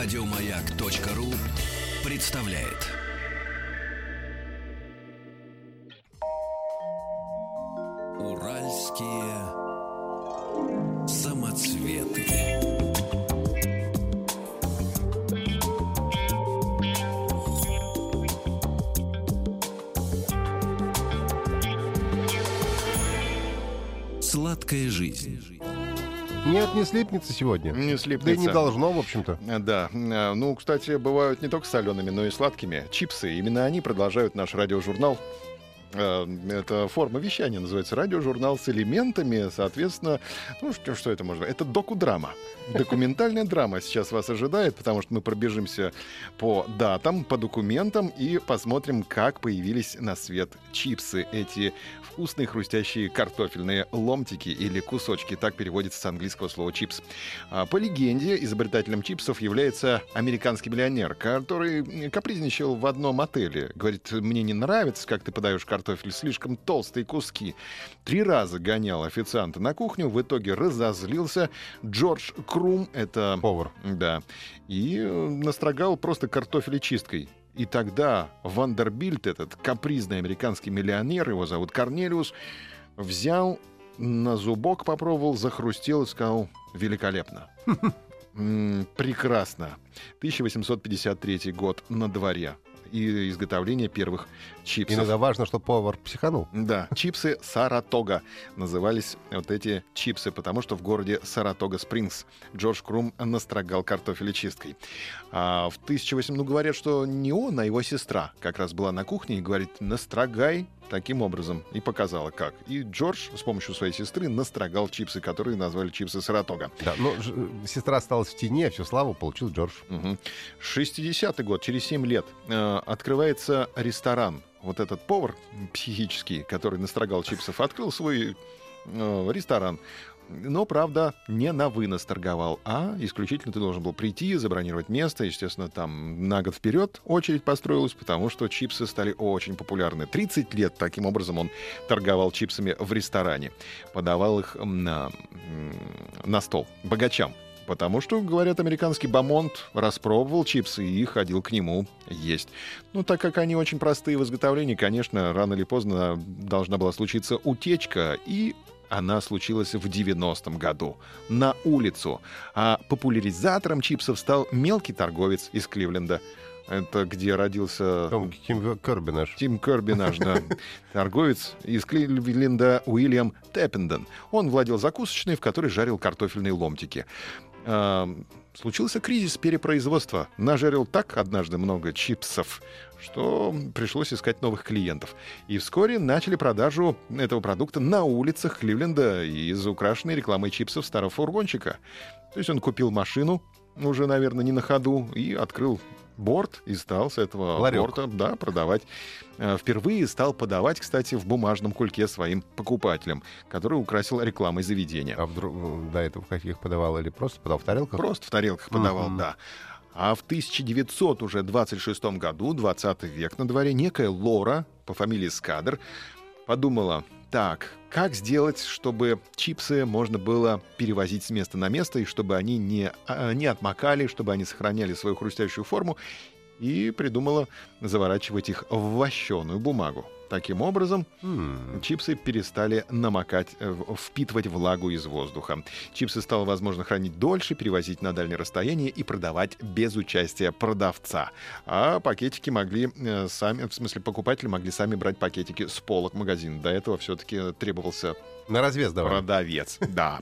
Радиомаяк.ру представляет. Уральские самоцветы. Сладкая жизнь. Нет, не слипнется сегодня. Не слипнется. Да и не должно, в общем-то. Да. Ну, кстати, бывают не только солеными, но и сладкими. Чипсы. Именно они продолжают наш радиожурнал. Это форма вещания, называется радиожурнал с элементами, соответственно, ну что это может быть? Это доку-драма, документальная драма сейчас вас ожидает, потому что мы пробежимся по датам, по документам и посмотрим, как появились на свет чипсы, эти вкусные хрустящие картофельные ломтики или кусочки, так переводится с английского слова чипс. По легенде, изобретателем чипсов является американский миллионер, который капризничал в одном отеле. Говорит, мне не нравится, как ты подаешь картофель. Слишком толстые куски. 3 раза гонял официанта на кухню. В итоге разозлился. Джордж Крум, это... повар. Да. И настрогал просто картофелечисткой. И тогда Вандербильт, этот капризный американский миллионер, его зовут Корнелиус, взял, на зубок попробовал, захрустел и сказал: великолепно. Прекрасно. 1853 год на дворе. И изготовление первых чипсов. Иногда важно, что повар психанул. Да, чипсы Саратога назывались вот эти чипсы, потому что в городе Саратога-Спрингс Джордж Крум настрогал картофелечисткой. А в 1800... Ну, говорят, что не он, а его сестра как раз была на кухне и говорит: настрогай таким образом. И показала, как. И Джордж с помощью своей сестры настрогал чипсы, которые назвали чипсы Саратога. Да, но сестра осталась в тени, а всю славу получил Джордж. 60-й год, через 7 лет, открывается ресторан. Вот этот повар психический, который настрогал чипсов, открыл свой ресторан. Но, правда, не на вынос торговал, а исключительно ты должен был прийти, забронировать место. Естественно, там на год вперед очередь построилась, потому что чипсы стали очень популярны. 30 лет таким образом он торговал чипсами в ресторане. Подавал их на стол богачам. Потому что, говорят, американский бомонд распробовал чипсы и ходил к нему есть. Ну, так как они очень простые в изготовлении, конечно, рано или поздно должна была случиться утечка, и она случилась в 90-м году. На улицу. А популяризатором чипсов стал мелкий торговец из Кливленда. Это где родился... Тим Кёрби наш, да. Торговец из Кливленда Уильям Теппенден. Он владел закусочной, в которой жарил картофельные ломтики. Случился кризис перепроизводства. Нажарил так однажды много чипсов, что пришлось искать новых клиентов. И вскоре начали продажу этого продукта на улицах Кливленда из украшенной рекламой чипсов старого фургончика. То есть он купил машину, уже, наверное, не на ходу, и открыл борт, и стал с этого борта, да, продавать. Впервые стал подавать, кстати, в бумажном кульке своим покупателям, который украсил рекламой заведения. А вдруг до этого в каких подавал или просто подавал в тарелках? Просто в тарелках подавал, да. А в 1926 году, 20 век на дворе, некая Лора по фамилии Сканер подумала: так, как сделать, чтобы чипсы можно было перевозить с места на место, и чтобы они не отмокали, чтобы они сохраняли свою хрустящую форму, и придумала заворачивать их в вощеную бумагу. Таким образом, чипсы перестали намокать, впитывать влагу из воздуха. Чипсы стало возможно хранить дольше, перевозить на дальние расстояния и продавать без участия продавца. А пакетики могли сами, в смысле покупатели могли сами брать пакетики с полок магазина. До этого все-таки требовался... на развес давай. Продавец, да.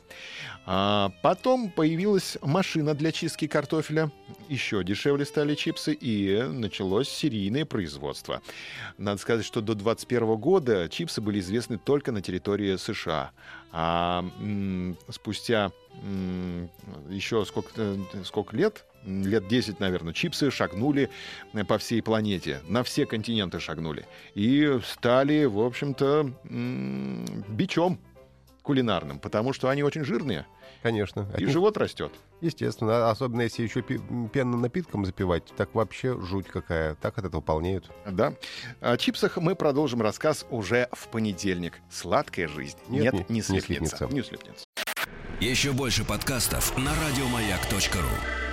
Потом появилась машина для чистки картофеля. Еще дешевле стали чипсы, и началось серийное производство. Надо сказать, что до 21 года чипсы были известны только на территории США. А спустя еще сколько лет? Лет 10, наверное, чипсы шагнули по всей планете. На все континенты шагнули. И стали, в общем-то, бичом кулинарным, потому что они очень жирные. Конечно. И живот растет. Естественно. Особенно, если еще пенным напитком запивать, так вообще жуть какая. Так от этого полнеют. Да. О чипсах мы продолжим рассказ уже в понедельник. Сладкая жизнь. Нет, не слепнется. Еще больше подкастов на радиомаяк.ру.